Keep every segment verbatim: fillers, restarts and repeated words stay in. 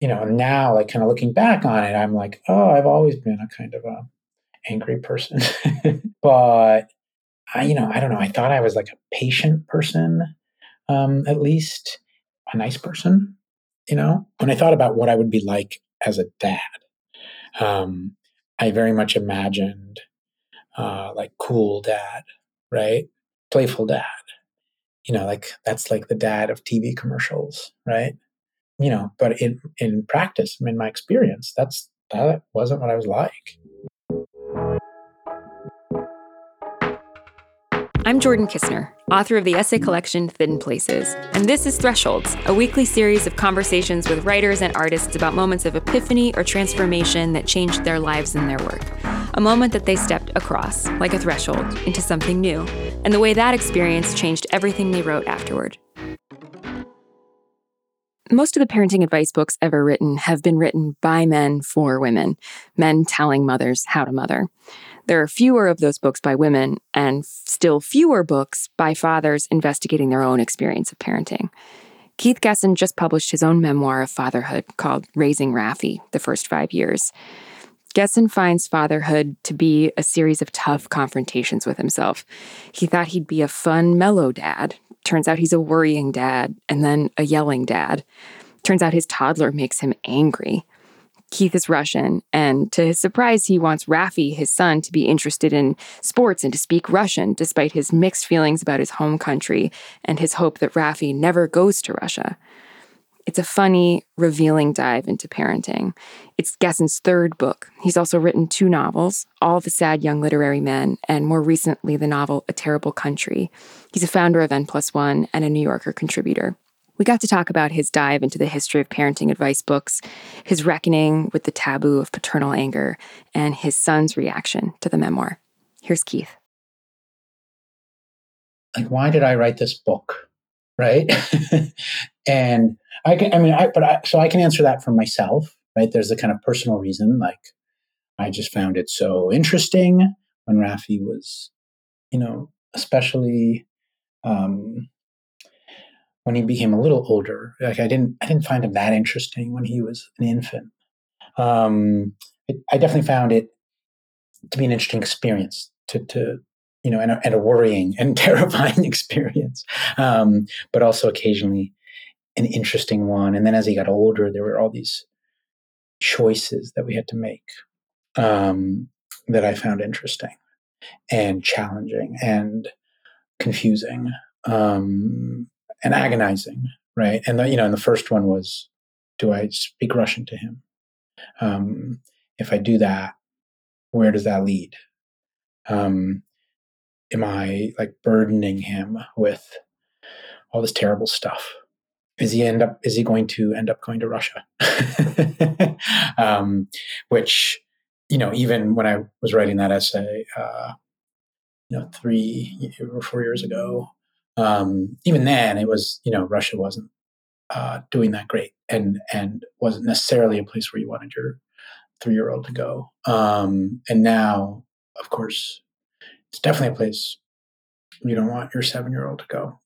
you know, now, like, kind of looking back on it, I'm like, oh, I've always been a kind of a angry person. But I, you know, I don't know. I thought I was like a patient person, um, at least a nice person, you know, when I thought about what I would be like as a dad. Um, I very much imagined, uh, like cool dad, right? Playful dad, you know, like that's like the dad of T V commercials, right? You know, but in, in practice, I mean, my experience, that's, that wasn't what I was like. I'm Jordan Kistner, author of the essay collection Thin Places, and this is Thresholds, a weekly series of conversations with writers and artists about moments of epiphany or transformation that changed their lives and their work. A moment that they stepped across, like a threshold, into something new, and the way that experience changed everything they wrote afterward. Most of the parenting advice books ever written have been written by men for women, men telling mothers how to mother. There are fewer of those books by women and still fewer books by fathers investigating their own experience of parenting. Keith Gessen just published his own memoir of fatherhood called Raising Raffi, The First Five Years. Gessen finds fatherhood to be a series of tough confrontations with himself. He thought he'd be a fun, mellow dad. Turns out he's a worrying dad, and then a yelling dad. Turns out his toddler makes him angry. Keith is Russian, and to his surprise, he wants Raffi, his son, to be interested in sports and to speak Russian, despite his mixed feelings about his home country and his hope that Raffi never goes to Russia. It's a funny, revealing dive into parenting. It's Gessen's third book. He's also written two novels, All the Sad Young Literary Men, and more recently the novel A Terrible Country. He's a founder of N plus one and a New Yorker contributor. We got to talk about his dive into the history of parenting advice books, his reckoning with the taboo of paternal anger, and his son's reaction to the memoir. Here's Keith. Like, why did I write this book, right? And I can, I mean, I, but I, so I can answer that for myself, right? There's a kind of personal reason, like, I just found it so interesting when Raffi was, you know, especially, um, when he became a little older. Like, I didn't, I didn't find him that interesting when he was an infant. Um, it, I definitely found it to be an interesting experience to, to, you know, and a, and a worrying and terrifying experience. Um, but also occasionally an interesting one. And then as he got older, there were all these choices that we had to make, um, that I found interesting and challenging and confusing. Um, And agonizing, right? And the, you know, and the first one was, do I speak Russian to him? Um, if I do that, where does that lead? Um, am I like burdening him with all this terrible stuff? Is he end up? Is he going to end up going to Russia? um, which, you know, even when I was writing that essay, uh, you know, three or four years ago. Um, even then it was, you know, Russia wasn't, uh, doing that great and, and wasn't necessarily a place where you wanted your three-year-old to go. Um, and now, of course, it's definitely a place you don't want your seven-year-old to go.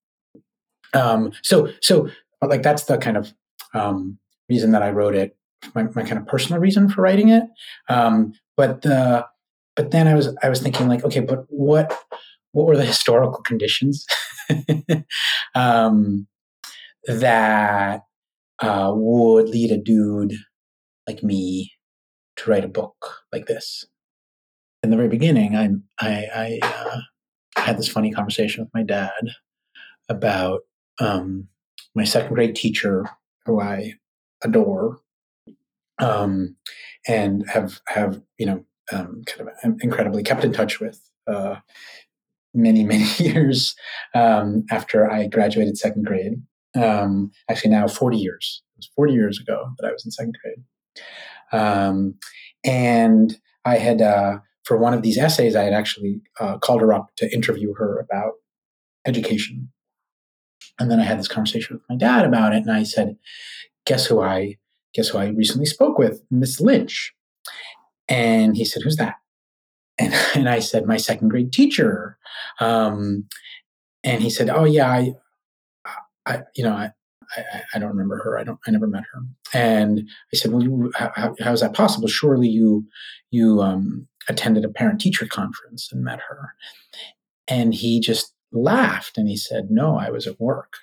Um, so, so like, that's the kind of, um, reason that I wrote it, my, my kind of personal reason for writing it. Um, but, the but then I was, I was thinking like, okay, but what, what were the historical conditions um, that uh, would lead a dude like me to write a book like this? In the very beginning, I I, I uh, had this funny conversation with my dad about um, my second grade teacher, who I adore, um, and have have you know um, kind of incredibly kept in touch with. Uh, many, many years um, after I graduated second grade. Um, actually now forty years. It was forty years ago that I was in second grade. Um, and I had, uh, for one of these essays, I had actually uh, called her up to interview her about education. And then I had this conversation with my dad about it. And I said, guess who I, guess who I recently spoke with? Miss Lynch. And he said, who's that? And, and I said, my second grade teacher. Um, and he said, oh yeah, I, I you know, I, I, I don't remember her. I don't. I never met her. And I said, "Well, you, how, how is that possible? Surely you you um, attended a parent-teacher conference and met her." And he just laughed and he said, "No, I was at work."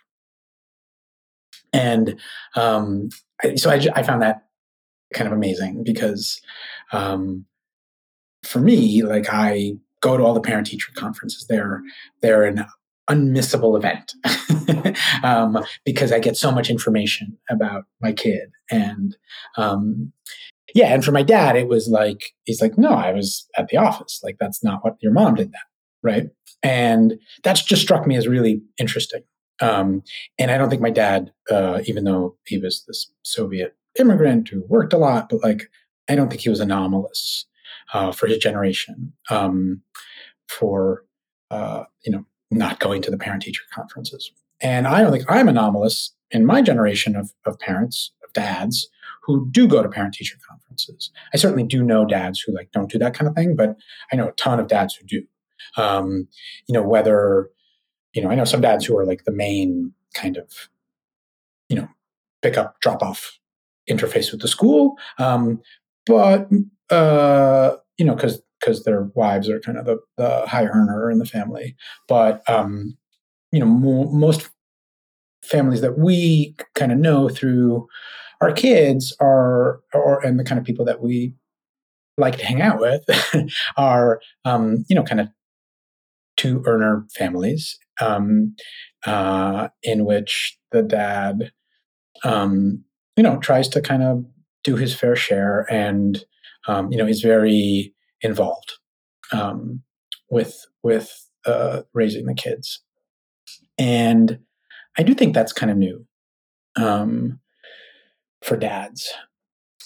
And um, I, so I, I found that kind of amazing because um, for me, like I go to all the parent-teacher conferences. They're they're in. Unmissable event um, because I get so much information about my kid. And um, yeah, and for my dad, it was like, he's like, no, I was at the office. Like, that's not what your mom did that. Right. And that's just struck me as really interesting. Um, and I don't think my dad, uh, even though he was this Soviet immigrant who worked a lot, but like, I don't think he was anomalous uh, for his generation um, for, uh, you know, not going to the parent-teacher conferences. And I don't think I'm anomalous in my generation of, of parents, of dads, who do go to parent-teacher conferences. I certainly do know dads who like don't do that kind of thing, but I know a ton of dads who do. Um, you know, whether, you know, I know some dads who are like the main kind of, you know, pick up, drop off interface with the school. Um, but, uh, you know, because because their wives are kind of the, the high earner in the family. But, um, you know, mo- most families that we kind of know through our kids are, or and the kind of people that we like to hang out with are, um, you know, kind of two earner families um, uh, in which the dad, um, you know, tries to kind of do his fair share and, um, you know, is very involved um, with with uh, raising the kids, and I do think that's kind of new um, for dads.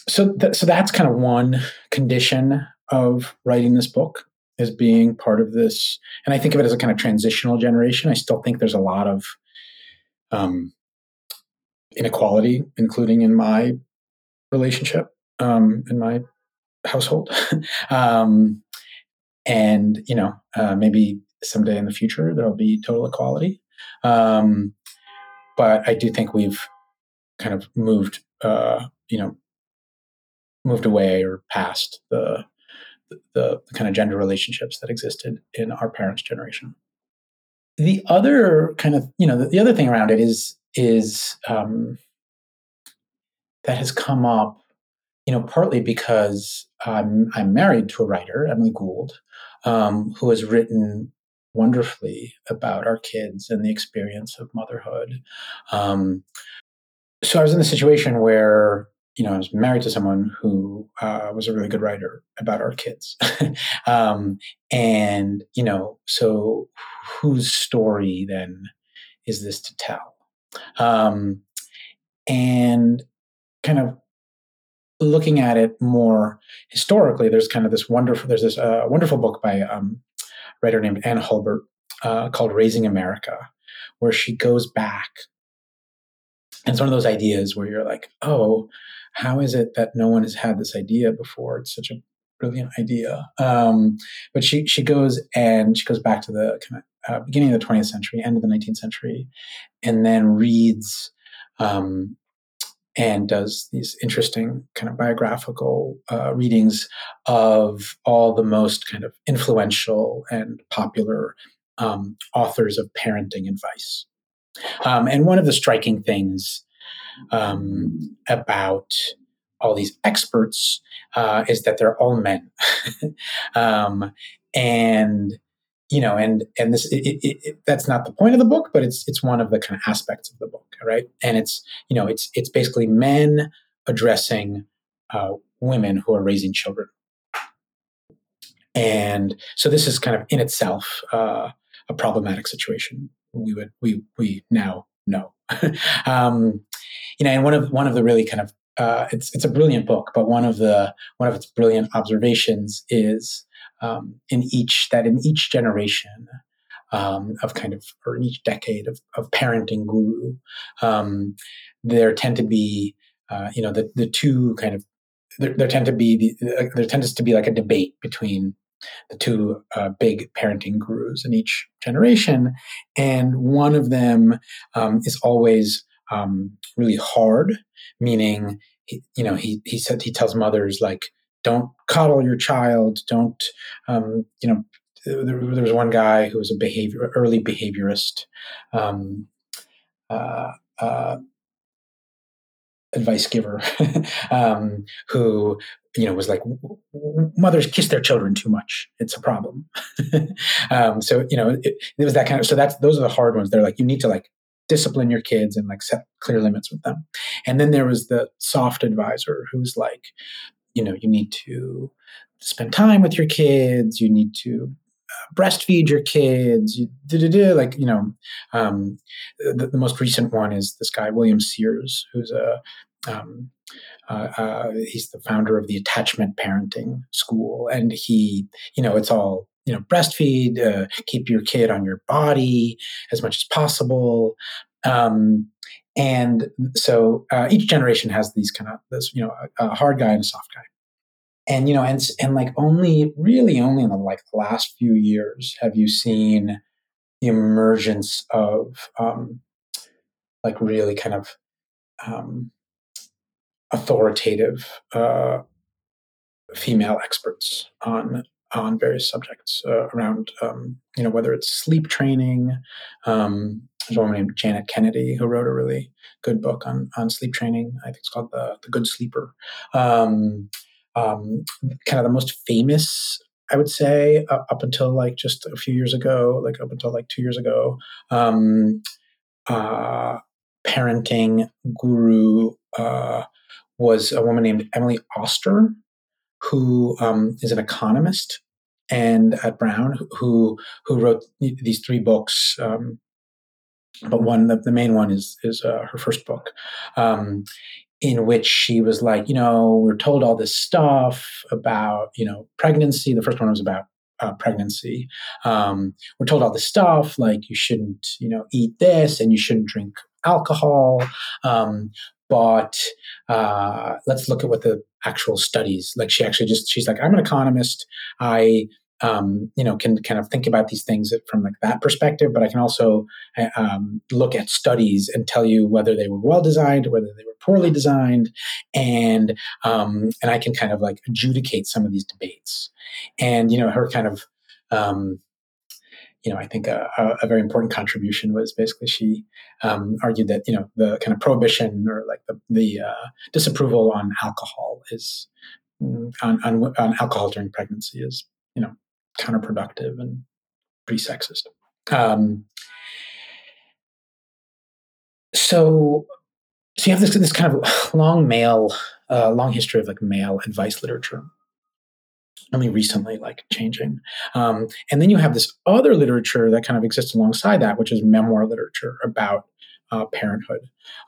So, th- so that's kind of one condition of writing this book is being part of this. And I think of it as a kind of transitional generation. I still think there's a lot of um, inequality, including in my relationship, um, in my household. um, and, you know, uh, maybe someday in the future, there'll be total equality. Um, but I do think we've kind of moved, uh, you know, moved away or past the, the, the kind of gender relationships that existed in our parents' generation. The other kind of, you know, the, the other thing around it is, is um, that has come up, you know, partly because I'm, I'm married to a writer, Emily Gould, um, who has written wonderfully about our kids and the experience of motherhood. Um, so I was in a situation where, you know, I was married to someone who uh, was a really good writer about our kids. um, and, you know, so whose story then is this to tell? Um, and kind of looking at it more historically, there's kind of this wonderful, there's this uh, wonderful book by um, a writer named Ann Hulbert uh, called Raising America, where she goes back. And it's one of those ideas where you're like, oh, how is it that no one has had this idea before? It's such a brilliant idea. Um, but she she goes and she goes back to the kind of uh, beginning of the twentieth century, end of the nineteenth century, and then reads um and does these interesting kind of biographical uh, readings of all the most kind of influential and popular um, authors of parenting advice. Um, and one of the striking things um, about all these experts uh, is that they're all men. um, and, you know, and and this it, it, it, that's not the point of the book, but it's it's one of the kind of aspects of the book. Right. And it's, you know, it's, it's basically men addressing uh, women who are raising children. And so this is kind of in itself uh, a problematic situation. We would, we, we now know, um, you know, and one of, one of the really kind of uh, it's, it's a brilliant book, but one of the, one of its brilliant observations is um, in each, that in each generation, Um, of kind of, or in each decade of, of parenting guru, um, there tend to be, uh, you know, the the two kind of, there, there tend to be, the, there tends to be like a debate between the two uh, big parenting gurus in each generation. And one of them um, is always um, really hard, meaning, he, you know, he he said he tells mothers, like, don't coddle your child, don't, um, you know, there, there was one guy who was a behavior early behaviorist, um, uh, uh, advice giver, um, who, you know, was like, mothers kiss their children too much. It's a problem. um, so, you know, it, it was that kind of, so that's, those are the hard ones. They're like, you need to like discipline your kids and like set clear limits with them. And then there was the soft advisor who's like, you know, you need to spend time with your kids. You need to uh, breastfeed your kids. You, like, you know, um, the, the most recent one is this guy, William Sears, who's a, um, uh, uh, he's the founder of the Attachment Parenting School. And he, you know, it's all, you know, breastfeed, uh, keep your kid on your body as much as possible. Um, and so uh, each generation has these kind of, this, you know, a, a hard guy and a soft guy. And, you know, and, and like only, really only in the like the last few years have you seen the emergence of um, like really kind of um, authoritative uh, female experts on on various subjects uh, around, um, you know, whether it's sleep training. Um, there's a woman named Janet Kennedy who wrote a really good book on on sleep training. I think it's called The, the Good Sleeper. Um, um, kind of the most famous, I would say, uh, up until like just a few years ago, like up until like two years ago, um, uh, parenting guru uh, was a woman named Emily Oster, who um, is an economist and at Brown, who who wrote these three books, um, but one the, the main one is is uh, her first book, um, in which she was like, you know, we're told all this stuff about, you know, pregnancy. The first one was about uh, pregnancy. Um, we're told all this stuff like you shouldn't, you know, eat this and you shouldn't drink alcohol. Um, But uh, let's look at what the actual studies, like she actually just, she's like, I'm an economist. I, um, you know, can kind of think about these things from like that perspective, but I can also um, look at studies and tell you whether they were well-designed or whether they were poorly designed. And, um, and I can kind of like adjudicate some of these debates. And, you know, her kind of, um, you know, I think a, a very important contribution was basically she um, argued that, you know, the kind of prohibition or like the, the uh, disapproval on alcohol is on, on on alcohol during pregnancy is, you know, counterproductive and pretty sexist. Um, so, so you have this this kind of long male, uh, long history of like male advice literature. Only recently, like changing, um, and then you have this other literature that kind of exists alongside that, which is memoir literature about uh, parenthood,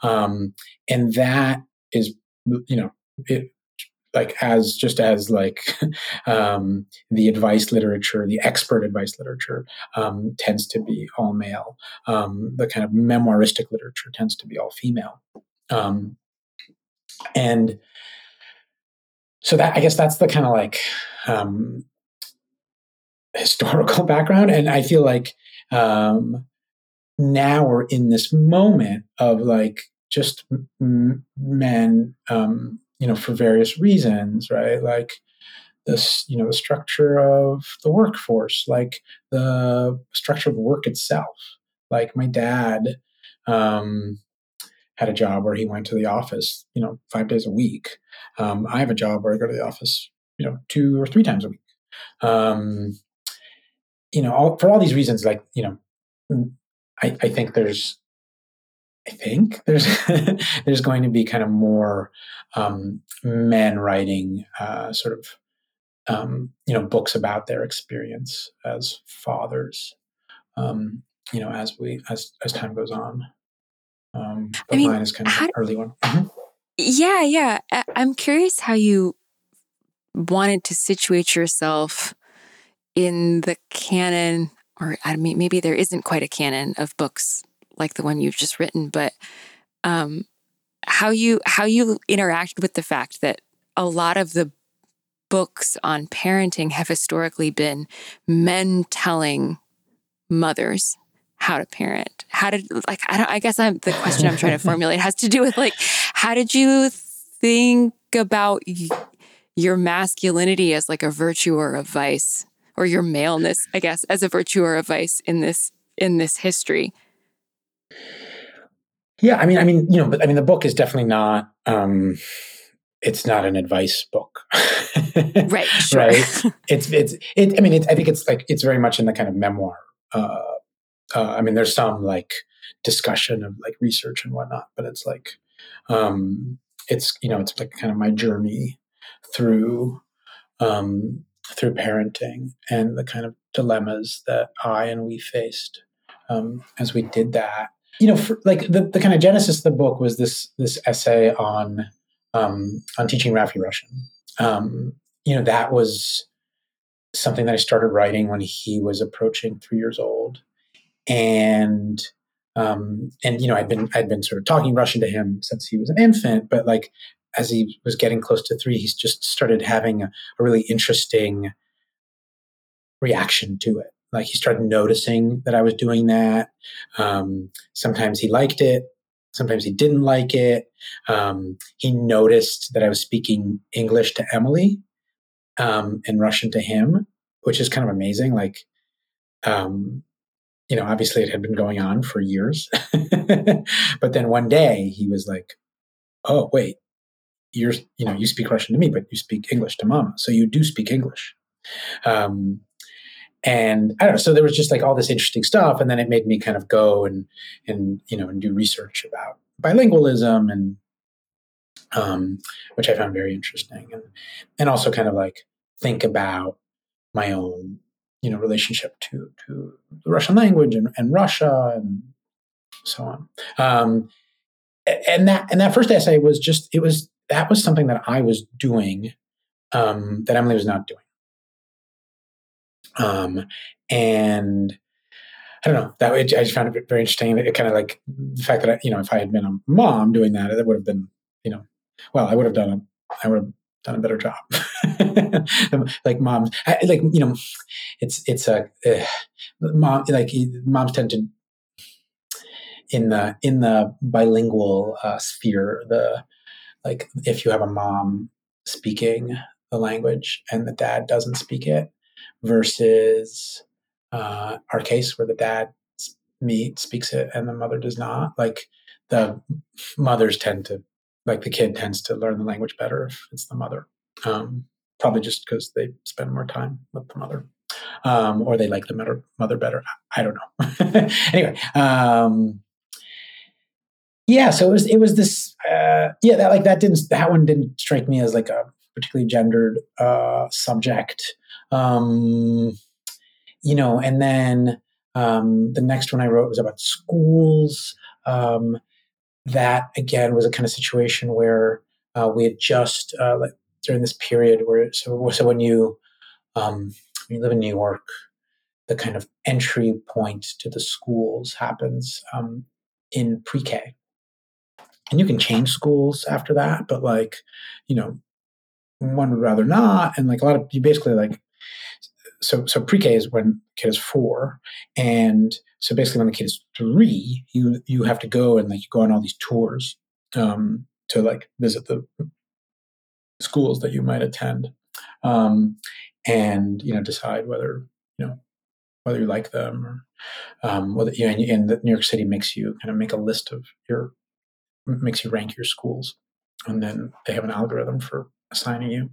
um, and that is, you know, it, like as just as like um, the advice literature, the expert advice literature um, tends to be all male. Um, the kind of memoiristic literature tends to be all female, um, and. So that, I guess that's the kind of like um, historical background. And I feel like um, now we're in this moment of like just m- men, um, you know, for various reasons, right? Like this, you know, the structure of the workforce, like the structure of work itself. Like my dad um, had a job where he went to the office, you know, five days a week. Um, I have a job where I go to the office, you know, two or three times a week. Um, you know, all, for all these reasons, like, you know, I, I think there's, I think there's, there's going to be kind of more um, men writing uh, sort of, um, you know, books about their experience as fathers, um, you know, as we, as, as time goes on. Um, but I mean, mine is kind of how, an early one. Mm-hmm. Yeah, yeah. I'm curious how you wanted to situate yourself in the canon, or I mean, maybe there isn't quite a canon of books like the one you've just written, but um, how you how you interact with the fact that a lot of the books on parenting have historically been men telling mothers how to parent? How did, like, I don't, I guess I'm, the question I'm trying to formulate has to do with, like, how did you think about y- your masculinity as, like, a virtue or a vice, or your maleness, I guess, as a virtue or a vice in this, in this history? Yeah. I mean, I mean, you know, but I mean, the book is definitely not, um, it's not an advice book. Right. Sure. Right. It's, it's, it, I mean, it's, I think it's like, it's very much in the kind of memoir, uh, Uh, I mean, there's some like discussion of like research and whatnot, but it's like, um, it's, you know, it's like kind of my journey through, um, through parenting and the kind of dilemmas that I and we faced, um, as we did that. You know, for, like the, the kind of genesis of the book was this, this essay on, um, on teaching Raffi Russian. Um, you know, that was something that I started writing when he was approaching three years old. And, um, and, you know, I'd been, I'd been sort of talking Russian to him since he was an infant, but like, as he was getting close to three, he's just started having a, a really interesting reaction to it. Like he started noticing that I was doing that. Um, sometimes he liked it. Sometimes he didn't like it. Um, he noticed that I was speaking English to Emily, um, and Russian to him, which is kind of amazing. Like, um, you know, obviously it had been going on for years, but then one day he was like, oh, wait, you're, you know, you speak Russian to me, but you speak English to Mama. So you do speak English. Um, and I don't know. So there was just like all this interesting stuff. And then it made me kind of go and, and, you know, and do research about bilingualism and, um, which I found very interesting, and, and also kind of like think about my own, you know, relationship to, to the Russian language and, and Russia and so on. Um, and that, and that first essay was just, it was, that was something that I was doing, um, that Emily was not doing. Um, and I don't know, that I just found it very interesting. It kind of like the fact that, I, you know, if I had been a mom doing that, it would have been, you know, well, I would have done, a, I would have done a better job. Like moms, I, like, you know, it's, it's a uh, mom, like moms tend to in the, in the bilingual uh, sphere, the, like if you have a mom speaking the language and the dad doesn't speak it versus uh, our case where the dad me speaks it and the mother does not, like the mothers tend to, like the kid tends to learn the language better if it's the mother. Um, Probably just because they spend more time with the mother, um, or they like the mother, mother better. I, I don't know. Anyway, um, yeah. So it was. It was this. Uh, yeah, that like that didn't. That one didn't strike me as like a particularly gendered uh, subject. Um, you know. And then um, the next one I wrote was about schools. Um, that again was a kind of situation where uh, we had just uh, like. During this period where, so, so when you, um, when you live in New York, the kind of entry point to the schools happens, um, in pre-K, and you can change schools after that, but like, you know, one would rather not. And like a lot of, you basically like, so, so pre-K is when the kid is four. And so basically when the kid is three, you, you have to go and like, you go on all these tours, um, to like visit the schools that you might attend, um, and, you know, decide whether, you know, whether you like them or, um, whether, you know, and, and the New York City makes you kind of make a list of your, makes you rank your schools. And then they have an algorithm for assigning you,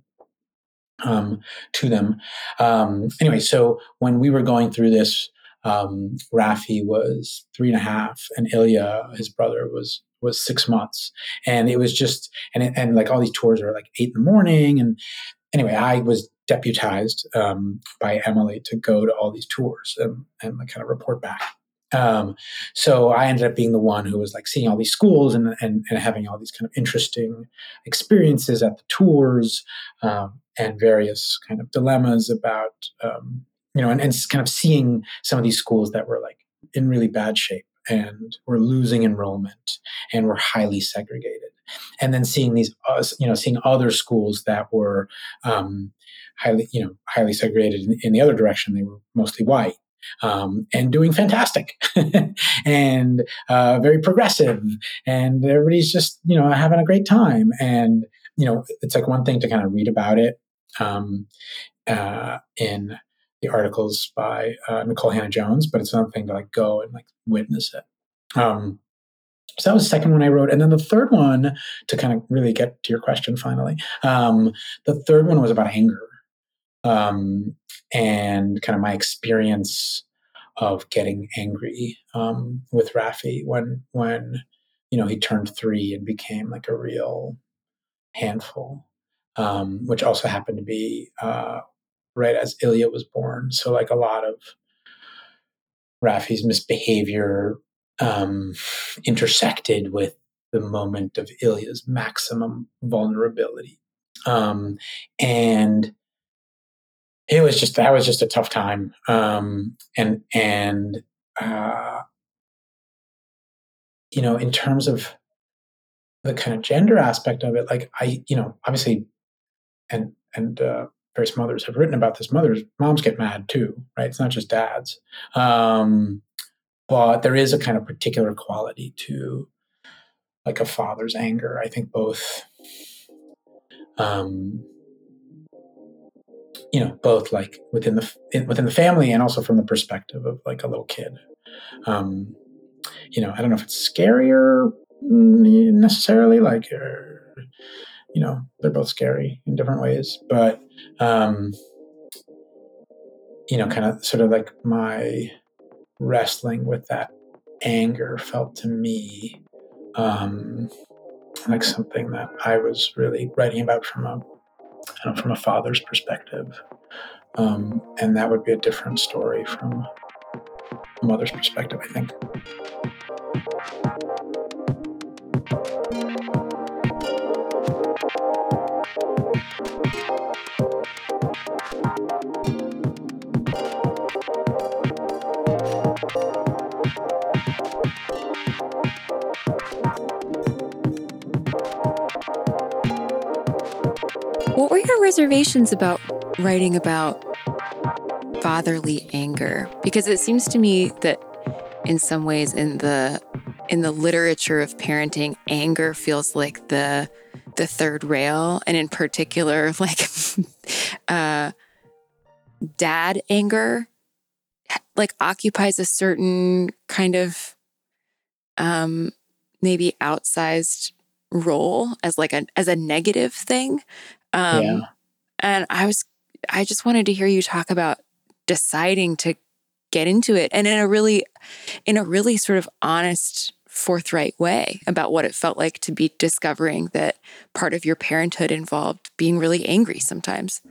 um, to them. Um, anyway, so when we were going through this, um, Raffi was three and a half and Ilya, his brother, was was six months. And it was just, and, and like all these tours are like eight in the morning. And anyway, I was deputized, um, by Emily to go to all these tours and, and like kind of report back. Um, so I ended up being the one who was like seeing all these schools and, and, and having all these kind of interesting experiences at the tours, um, and various kind of dilemmas about, um, you know, and, and kind of seeing some of these schools that were like in really bad shape and were losing enrollment and were highly segregated. And then seeing these, uh, you know, seeing other schools that were, um, highly, you know, highly segregated in, in the other direction. They were mostly white, um, and doing fantastic and uh, very progressive, and everybody's just, you know, having a great time. And, you know, it's like one thing to kind of read about it um, uh, in the articles by uh, Nicole Hannah-Jones, but it's another thing to like go and like witness it. Um, So that was the second one I wrote. And then the third one, to kind of really get to your question finally, um, the third one was about anger um, and kind of my experience of getting angry um, with Raffi when, when, you know, he turned three and became like a real handful, um, which also happened to be uh, right as Ilya was born. So like a lot of Raffi's misbehavior Um, intersected with the moment of Ilya's maximum vulnerability. Um, and it was just, that was just a tough time. Um, and, and, uh, you know, in terms of the kind of gender aspect of it, like I, you know, obviously, and, and, uh, various mothers have written about this. Mothers, moms get mad too, right? It's not just dads. Um, But there is a kind of particular quality to like a father's anger. I think both, um, you know, both like within the, within the family and also from the perspective of like a little kid. Um, you know, I don't know if it's scarier necessarily, like, or, you know, they're both scary in different ways, but, um, you know, kind of sort of like my wrestling with that anger felt to me um, like something that I was really writing about from a I don't know, from a father's perspective, um, and that would be a different story from a mother's perspective, I think. What were your reservations about writing about fatherly anger? Because it seems to me that in some ways in the in the literature of parenting, anger feels like the the third rail, and in particular, like uh, dad anger like occupies a certain kind of um, maybe outsized role as like a as a negative thing. Um, yeah. And I was, I just wanted to hear you talk about deciding to get into it, and in a really, in a really sort of honest, forthright way about what it felt like to be discovering that part of your parenthood involved being really angry sometimes.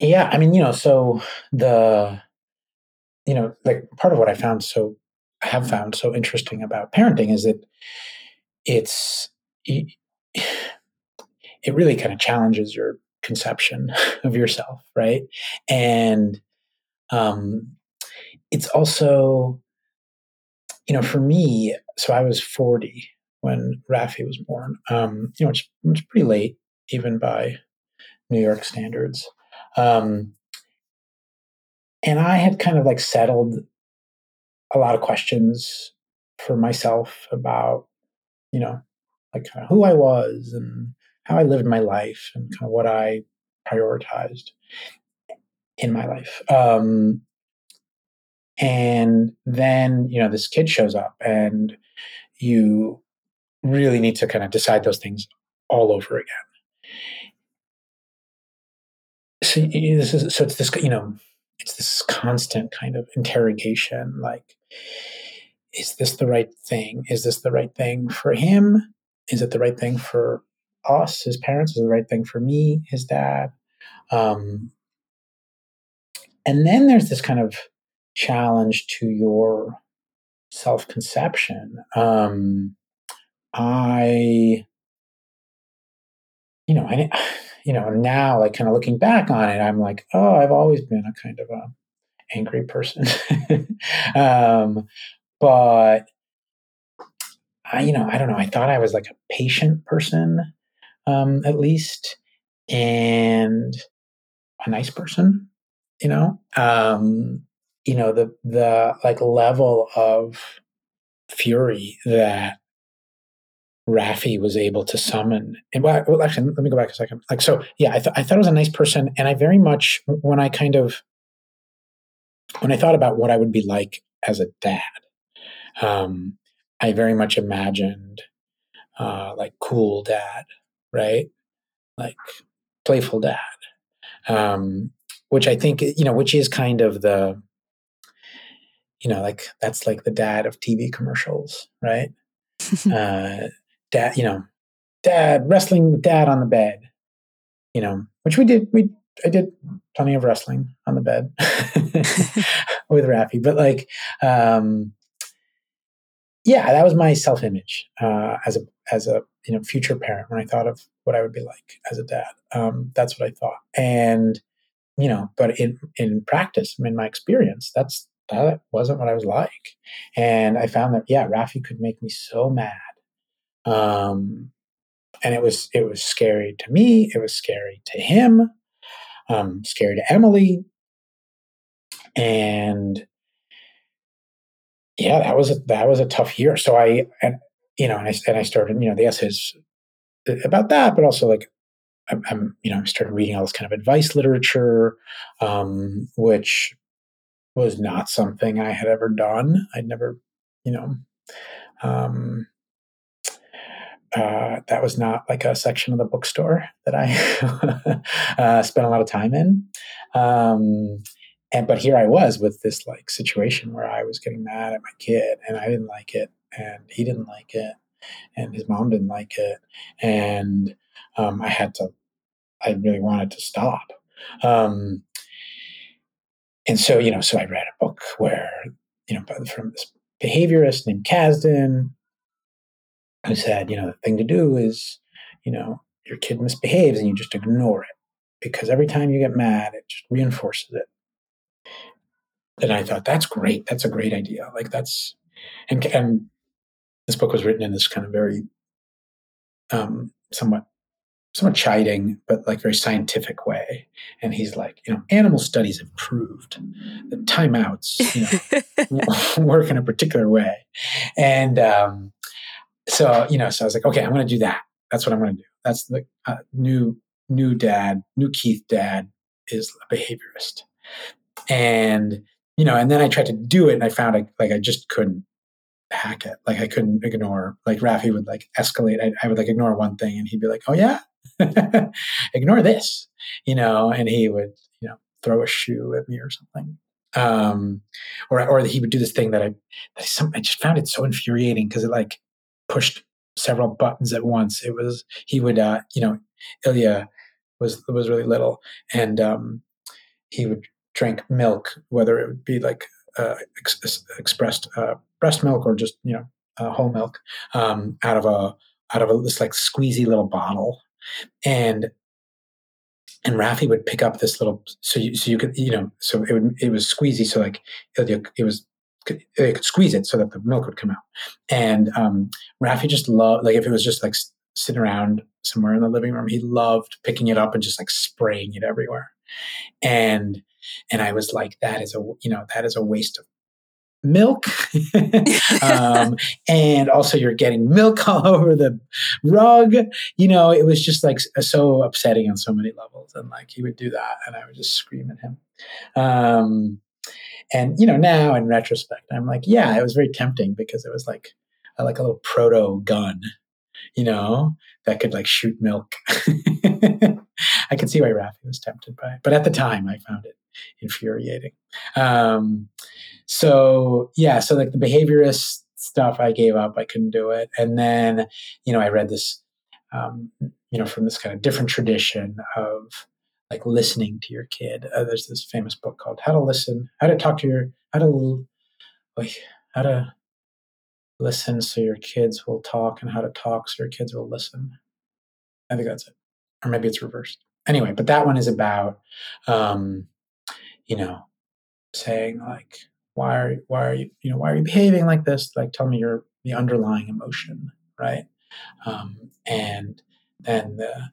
Yeah. I mean, you know, so the, you know, like part of what I found so, I have found so interesting about parenting is that it's, it, it really kind of challenges your conception of yourself, right? And um, it's also, you know, for me, so I was forty when Raffi was born, um, you know, which, which is pretty late, even by New York standards. Um, and I had kind of like settled a lot of questions for myself about, you know, like kind of who I was and how I lived my life and kind of what I prioritized in my life. Um, and then, you know, this kid shows up and you really need to kind of decide those things all over again. So, this is, so it's this, you know, it's this constant kind of interrogation, like, is this the right thing? Is this the right thing for him? Is it the right thing for us, his parents? Is it the right thing for me, his dad? Um, and then there's this kind of challenge to your self-conception. Um, I, you know, I, you know, now like kind of looking back on it, I'm like, oh, I've always been a kind of a angry person. um, but I, you know, I don't know. I thought I was like a patient person, um, at least, and a nice person. you know, um, you know, the, the like level of fury that Raffi was able to summon. And well, well, actually, let me go back a second. Like, so yeah, I thought, I thought it was a nice person. And I very much, when I kind of, when I thought about what I would be like as a dad, um, I very much imagined, uh, like cool dad, right? Like playful dad. Um, which I think, you know, which is kind of the, you know, like that's like the dad of T V commercials, right? uh, dad, you know, dad wrestling with dad on the bed, you know, which we did. We I did plenty of wrestling on the bed with Raffi, but like, um, yeah, that was my self-image uh, as a as a you know future parent when I thought of what I would be like as a dad. Um, that's what I thought, and you know, but in in practice, in my experience, that's that wasn't what I was like, and I found that yeah, Raffi could make me so mad, um, and it was it was scary to me, it was scary to him, um, scary to Emily, and. Yeah, that was a, that was a tough year. So I, and, you know, and I and I started, you know, the essays about that, but also like, I'm, I'm you know, I started reading all this kind of advice literature, um, which was not something I had ever done. I'd never, you know, um, uh, that was not like a section of the bookstore that I uh, spent a lot of time in. Um, And, but here I was with this like situation where I was getting mad at my kid and I didn't like it and he didn't like it and his mom didn't like it. And, um, I had to, I really wanted to stop. Um, and so, you know, so I read a book where, you know, by the, from this behaviorist named Kasdan, who said, you know, the thing to do is, you know, your kid misbehaves and you just ignore it because every time you get mad, it just reinforces it. And I thought, that's great. That's a great idea. Like that's, and, and this book was written in this kind of very, um, somewhat, somewhat chiding, but like very scientific way. And he's like, you know, animal studies have proved that timeouts, you know, work in a particular way. And, um, so, you know, so I was like, okay, I'm going to do that. That's what I'm going to do. That's the uh, new, new dad, new Keith dad is a behaviorist. And, you know, and then I tried to do it and I found I, like, I just couldn't hack it. Like I couldn't ignore, like Raffi would like escalate. I, I would like ignore one thing and he'd be like, oh yeah, ignore this, you know, and he would, you know, throw a shoe at me or something. Um, or, or he would do this thing that I, that some, I just found it so infuriating because it like pushed several buttons at once. It was, he would, uh, you know, Ilya was, was really little and, um, he would drink milk, whether it would be like uh, ex- expressed uh, breast milk or just you know uh, whole milk, um, out of a out of a, this like squeezy little bottle, and and Raffi would pick up this little so you so you could you know so it would it was squeezy so like it, it was it could squeeze it so that the milk would come out, and um, Raffi just loved like if it was just like sitting around somewhere in the living room he loved picking it up and just like spraying it everywhere, and. And I was like, that is a, you know, that is a waste of milk. um, and also you're getting milk all over the rug. You know, it was just like so upsetting on so many levels. And like, he would do that and I would just scream at him. Um, and, you know, now in retrospect, I'm like, yeah, it was very tempting because it was like, a, like a little proto gun, you know, that could like shoot milk. I could see why Raffi was tempted by it. But at the time I found it infuriating. Um, so yeah, so like the behaviorist stuff I gave up, I couldn't do it. And then, you know, I read this, um, you know, from this kind of different tradition of like listening to your kid. Uh, there's this famous book called How to Listen, How to Talk to Your, How to, like, How to Listen So Your Kids Will Talk and How to Talk So Your Kids Will Listen. I think that's it. Or maybe it's reversed. Anyway, but that one is about, um, you know, saying like, why are why are you you know why are you behaving like this? Like, tell me your the underlying emotion, right? Um, and then the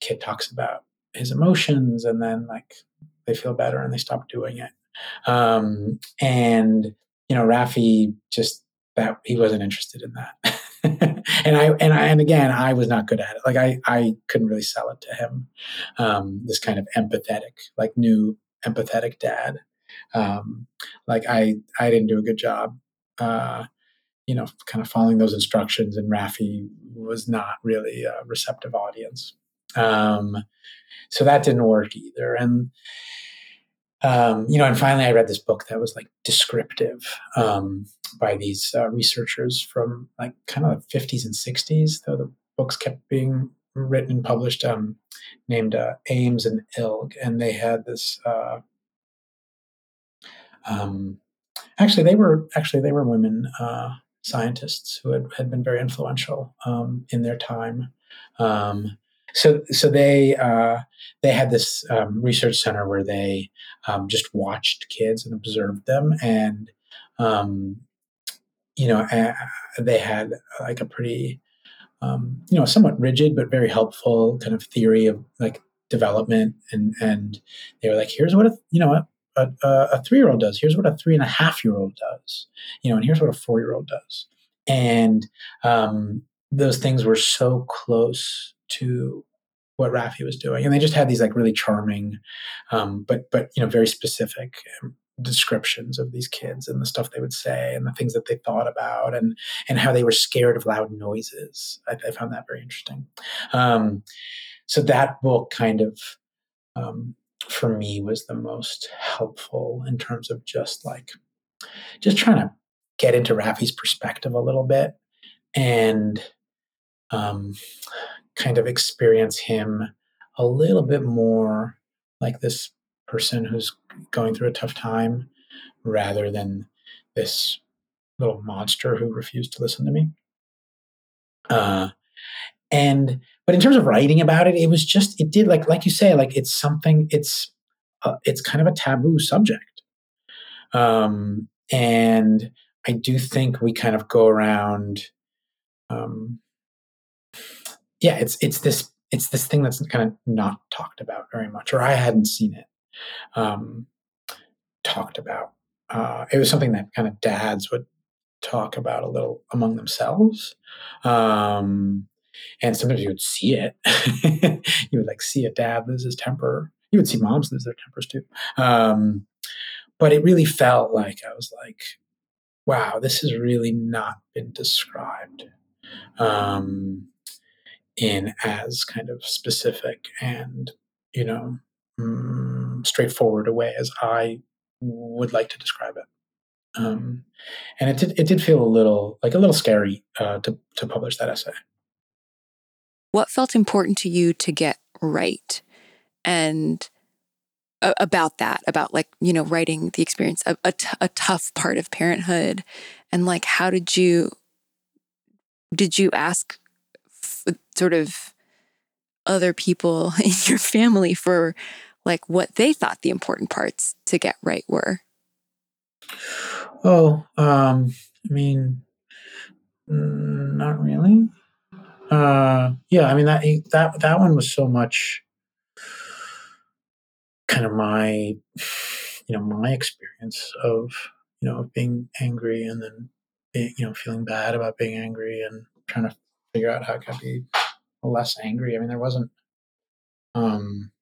kid talks about his emotions, and then like they feel better and they stop doing it. Um, and, you know, Raffi just, that he wasn't interested in that. and I, and I, and again, I was not good at it. Like I, I couldn't really sell it to him. Um, this kind of empathetic, like new empathetic dad. Um, like I, I didn't do a good job, uh, you know, kind of following those instructions, and Raffi was not really a receptive audience. Um, so that didn't work either. And, um, you know, and finally I read this book that was like descriptive, um, by these uh, researchers from like kind of the fifties and sixties, though the books kept being written and published, um, named uh, Ames and Ilg. And they had this, uh, um, actually they were, actually they were women, uh, scientists who had, had been very influential, um, in their time. Um, So, so they uh, they had this um, research center where they um, just watched kids and observed them, and um, you know uh, they had like a pretty um, you know somewhat rigid but very helpful kind of theory of like development, and and they were like, here's what a, you know a, a, a three year old does, here's what a three and a half year old does, you know, and here's what a four year old does, and um, those things were so close to what Raffi was doing. And they just had these like really charming, um, but, but, you know, very specific descriptions of these kids and the stuff they would say and the things that they thought about, and, and how they were scared of loud noises. I, I found that very interesting. Um, so that book kind of, um, for me was the most helpful in terms of just like, just trying to get into Raffi's perspective a little bit, and, um, kind of experience him a little bit more like this person who's going through a tough time, rather than this little monster who refused to listen to me. Uh, and, but in terms of writing about it, it was just, it did like, like you say, like it's something, it's, uh, it's kind of a taboo subject. Um, and I do think we kind of go around, um, yeah, it's it's this it's this thing that's kind of not talked about very much, or I hadn't seen it um, talked about. Uh, it was something that kind of dads would talk about a little among themselves, um, and sometimes you would see it. You would like see a dad lose his temper. You would see moms lose their tempers too. Um, but it really felt like I was like, wow, this has really not been described. Um, in as kind of specific and, you know, mm, straightforward a way as I would like to describe it. Um, and it did, it did feel a little, like a little scary uh, to, to publish that essay. What felt important to you to get right? And uh, about that, about like, you know, writing the experience of a, t- a tough part of parenthood. And like, how did you, did you ask sort of other people in your family for like what they thought the important parts to get right were? Oh, um, I mean, not really. Uh, yeah. I mean, that, that, that one was so much kind of my, you know, my experience of, you know, being angry and then, being, you know, feeling bad about being angry and trying to figure out how I could be less angry. I mean, there wasn't, um,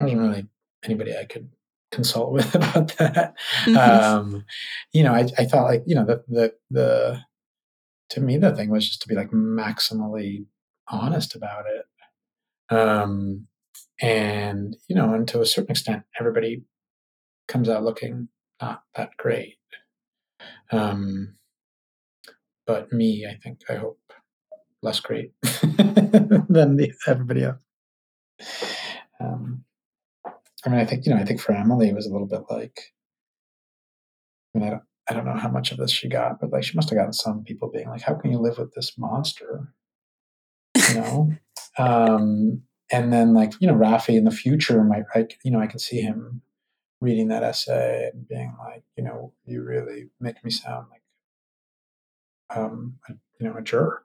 there wasn't really anybody I could consult with about that. Mm-hmm. Um, you know, I, I thought like, you know, the, the, the, to me, the thing was just to be like maximally honest about it. Um, and, you know, and to a certain extent, everybody comes out looking not that great. Um, But me, I think, I hope, less great than the, everybody else. Um, I mean, I think, you know, I think for Emily, it was a little bit like, I mean, I don't, I don't know how much of this she got, but like, she must have gotten some people being like, how can you live with this monster? You know? um, and then like, you know, Raffi in the future might, I, you know, I can see him reading that essay and being like, you know, you really make me sound like, um, you know, a jerk,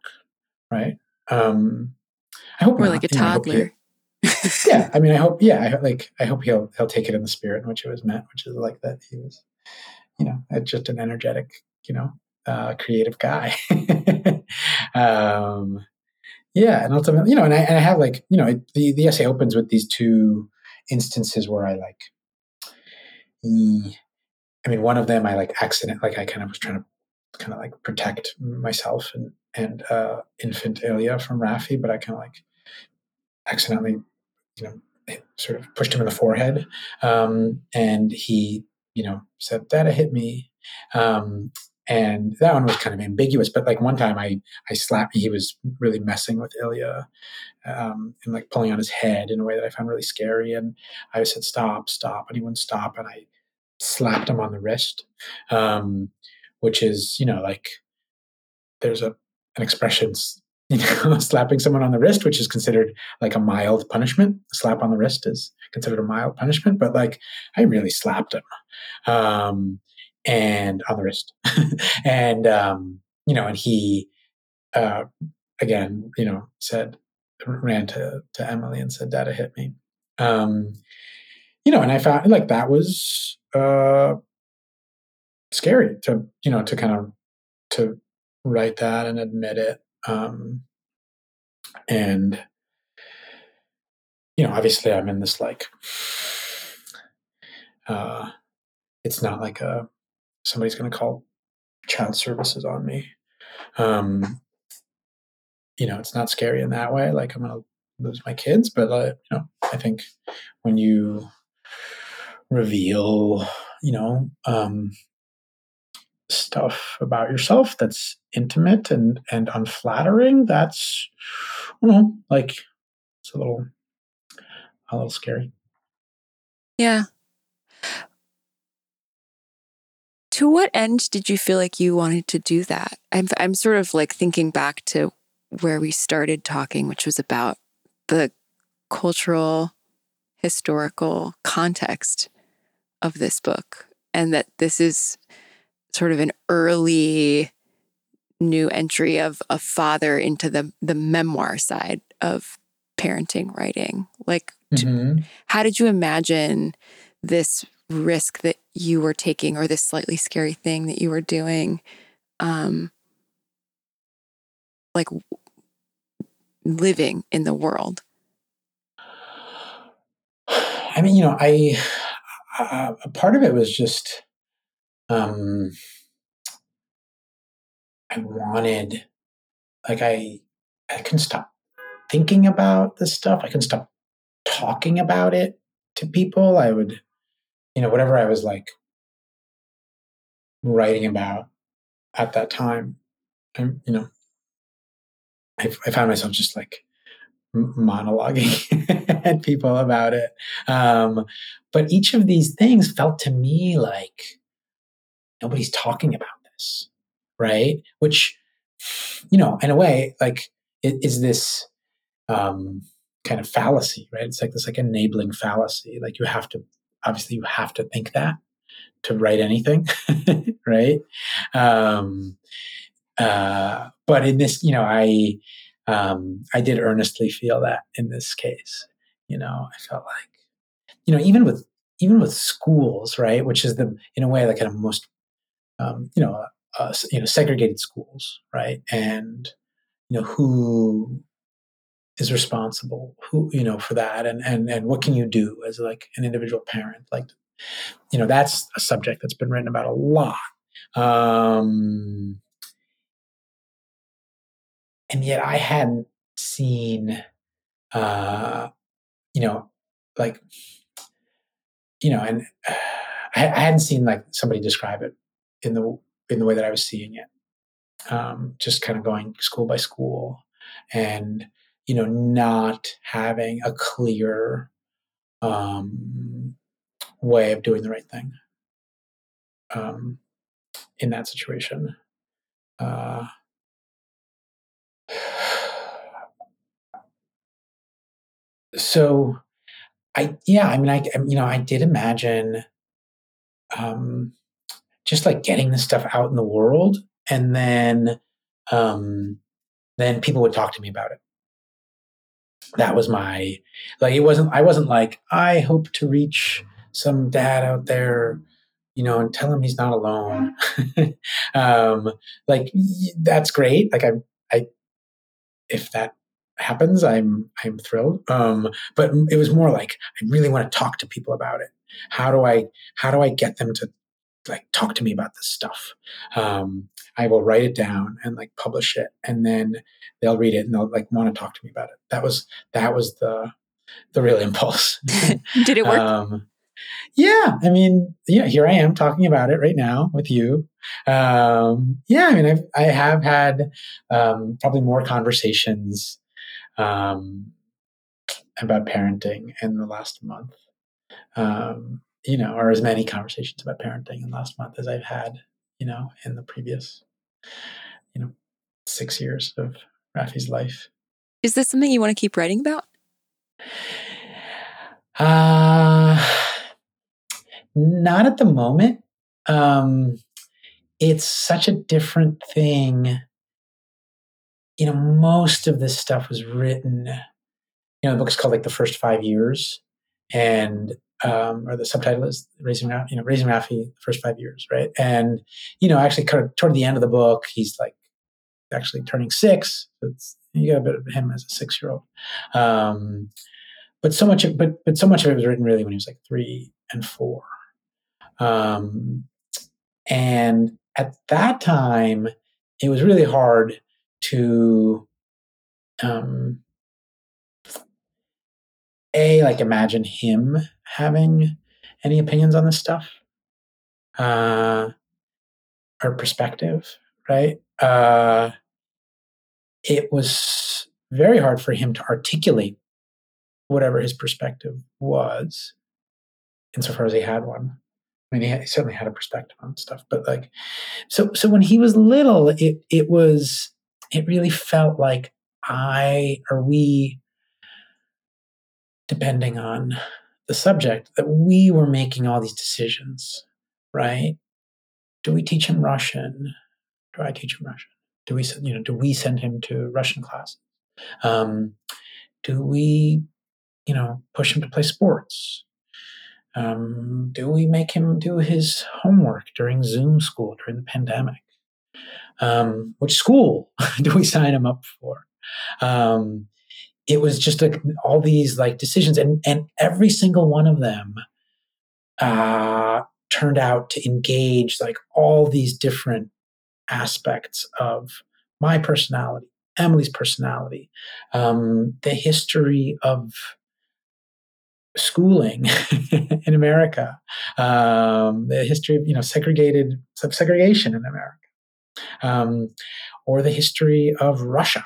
right? Um, I hope or not. like a toddler. You know, yeah. I mean, I hope, yeah, I hope, like, I hope he'll, he'll take it in the spirit in which it was meant, which is like that he was, you know, just an energetic, you know, uh, creative guy. um, yeah. And ultimately, you know, and I, and I have like, you know, it, the, the essay opens with these two instances where I like, mm, I mean, one of them, I like accident, like I kind of was trying to kind of like protect myself and, and, uh, infant Ilya from Raffi, but I kind of like accidentally, you know, sort of pushed him in the forehead. Um, and he, you know, said, "Dada hit me." Um, and that one was kind of ambiguous, but like one time I, I slapped, he was really messing with Ilya, um, and like pulling on his head in a way that I found really scary. And I said, "Stop, stop," and he wouldn't stop. And I slapped him on the wrist. Um, which is, you know, like there's a, an expression, you know, slapping someone on the wrist, which is considered like a mild punishment. A slap on the wrist is considered a mild punishment, but like I really slapped him, um, and on the wrist and, um, you know, and he, uh, again, you know, said, ran to, to Emily and said, "Dada hit me." Um, you know, and I found like that was, uh, scary to, you know, to kind of, to write that and admit it. Um, and, you know, obviously I'm in this, like, uh, it's not like a, somebody's going to call child services on me. Um, you know, it's not scary in that way. Like I'm going to lose my kids, but uh, you know, I think when you reveal, you know, um, stuff about yourself that's intimate and and unflattering, that's, you know, like it's a little a little scary. Yeah. To what end did you feel like you wanted to do that? I'm I'm sort of like thinking back to where we started talking, which was about the cultural, historical context of this book, and that this is sort of an early new entry of a father into the, the memoir side of parenting writing. Like, mm-hmm. to, how did you imagine this risk that you were taking, or this slightly scary thing that you were doing? Um, like living in the world. I mean, you know, I, uh, a part of it was just, Um, I wanted, like, I, I couldn't stop thinking about this stuff. I couldn't stop talking about it to people. I would, you know, whatever I was like writing about at that time, I, you know, I, I found myself just like monologuing at people about it. Um, but each of these things felt to me like, nobody's talking about this, right? Which, you know, in a way, like, it is this um, kind of fallacy, right? It's like this, like, enabling fallacy. Like, you have to, obviously, you have to think that to write anything, right? Um, uh, but in this, you know, I, um, I did earnestly feel that in this case. You know, I felt like, you know, even with even with schools, right, which is the, in a way, like, kind of most Um, you know, uh, you know, segregated schools, right? And, you know, who is responsible, who, you know, for that, and and and what can you do as like an individual parent? Like, you know, that's a subject that's been written about a lot. Um, and yet, I hadn't seen, uh, you know, like, you know, and uh, I, I hadn't seen like somebody describe it in the in the way that I was seeing it, um, just kind of going school by school, and, you know, not having a clear um, way of doing the right thing um, in that situation. Uh, so, I yeah, I mean, I you know, I did imagine. Um, Just like getting this stuff out in the world, and then, um, then people would talk to me about it. That was my, like, it wasn't, I wasn't like, I hope to reach some dad out there, you know, and tell him he's not alone. um, like, that's great. Like I, I, if that happens, I'm, I'm thrilled. Um, but it was more like, I really want to talk to people about it. How do I, how do I get them to like talk to me about this stuff? Um, I will write it down and like publish it, and then they'll read it and they'll like want to talk to me about it. That was, that was the, the real impulse. Did it work? Um, yeah. I mean, yeah, here I am talking about it right now with you. Um, yeah. I mean, I've, I have had, um, probably more conversations, um, about parenting in the last month. Um, you know, or as many conversations about parenting in the last month as I've had, you know, in the previous, you know, six years of Raffi's life. Is this something you want to keep writing about? Uh, not at the moment. Um, it's such a different thing. You know, most of this stuff was written, you know, the book's called like The First Five Years, and Um, or the subtitle is Raising, you know, Raising Raffi, The First Five Years, right? And, you know, actually kind of toward the end of the book, he's like actually turning six. It's, you got a bit of him as a six-year-old. Um, but so much of, but, but so much of it was written really when he was like three and four. Um, and at that time, it was really hard to, um, A, like imagine him having any opinions on this stuff, uh, or perspective, right? Uh, it was very hard for him to articulate whatever his perspective was, insofar as he had one. I mean, he, had, he certainly had a perspective on stuff, but like, so, so when he was little, it, it was, it really felt like I, or we, depending on the subject, that we were making all these decisions, right? Do we teach him Russian? Do I teach him Russian? Do we, you know, do we send him to Russian classes? Um, do we, you know, push him to play sports? Um, do we make him do his homework during Zoom school, during the pandemic? Um, which school do we sign him up for? Um, It was just like all these like decisions, and, and every single one of them uh, turned out to engage like all these different aspects of my personality, Emily's personality, um, the history of schooling in America, um, the history of, you know, segregated segregation in America, um, or the history of Russia.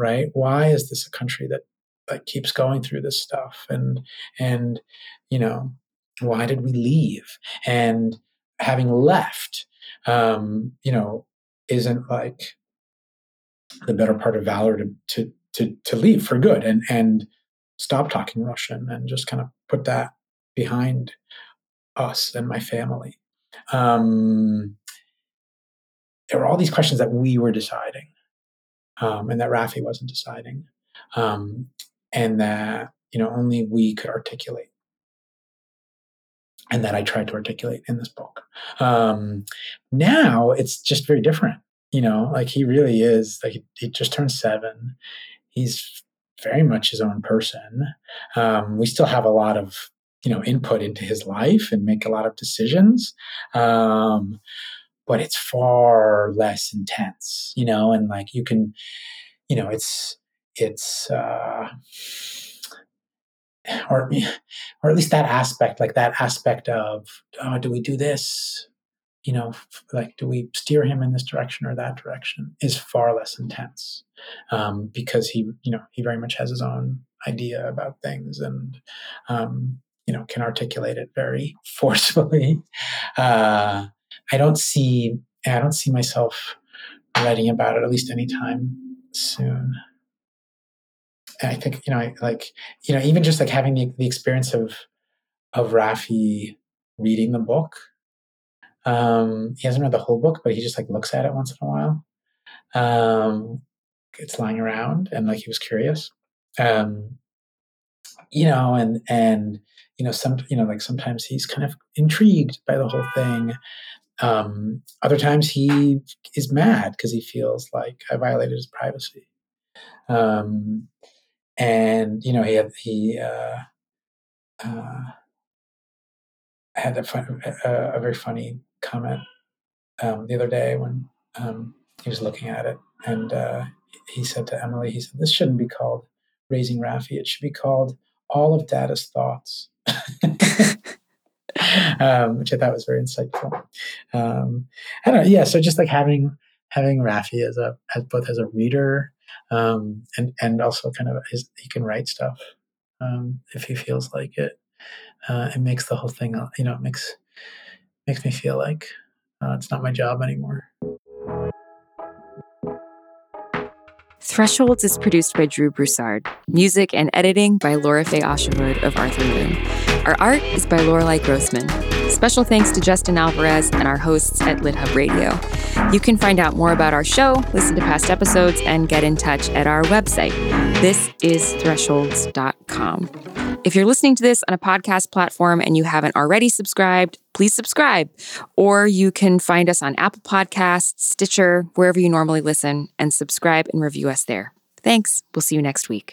Right? Why is this a country that like keeps going through this stuff? And, and, you know, why did we leave? And having left, um, you know, isn't like the better part of valor to, to, to, to leave for good and, and stop talking Russian and just kind of put that behind us and my family. Um, there were all these questions that we were deciding. Um, and that Raffi wasn't deciding, um, and that, you know, only we could articulate, and that I tried to articulate in this book. Um, now it's just very different, you know, like he really is, like he, he just turned seven. He's very much his own person. Um, we still have a lot of, you know, input into his life and make a lot of decisions. Um, but it's far less intense, you know, and like you can, you know, it's, it's, uh, or, or at least that aspect, like that aspect of, oh, do we do this? You know, like, do we steer him in this direction or that direction is far less intense, um, because he, you know, he very much has his own idea about things and, um, you know, can articulate it very forcefully. Uh, I don't see, I don't see myself writing about it, at least anytime soon. And I think, you know, I, like, you know, even just like having the, the experience of, of Raffi reading the book. Um, he hasn't read the whole book, but he just like looks at it once in a while. Um, it's lying around and like, he was curious. Um, you know, and, and, you know, some, you know, like sometimes he's kind of intrigued by the whole thing. Um, other times he is mad because he feels like I violated his privacy. Um, and, you know, he had, he, uh, uh, had a, fun, a, a very funny comment, um, the other day when, um, he was looking at it, and, uh, he said to Emily, he said, "This shouldn't be called Raising Raffi. It should be called All of Dada's Thoughts," um, which I thought was very insightful. Um, I don't know. Yeah. So just like having, having Raffi as a, as both as a reader, um, and, and also kind of his, he can write stuff, um, if he feels like it, uh, it makes the whole thing, you know, it makes, makes me feel like, uh, it's not my job anymore. Thresholds is produced by Drew Broussard. Music and editing by Laura Faye Osherwood of Arthur Moon. Our art is by Lorelei Grossman. Special thanks to Justin Alvarez and our hosts at Lit Hub Radio. You can find out more about our show, listen to past episodes, and get in touch at our website. This is thresholds dot com. If you're listening to this on a podcast platform and you haven't already subscribed, please subscribe. Or you can find us on Apple Podcasts, Stitcher, wherever you normally listen, and subscribe and review us there. Thanks. We'll see you next week.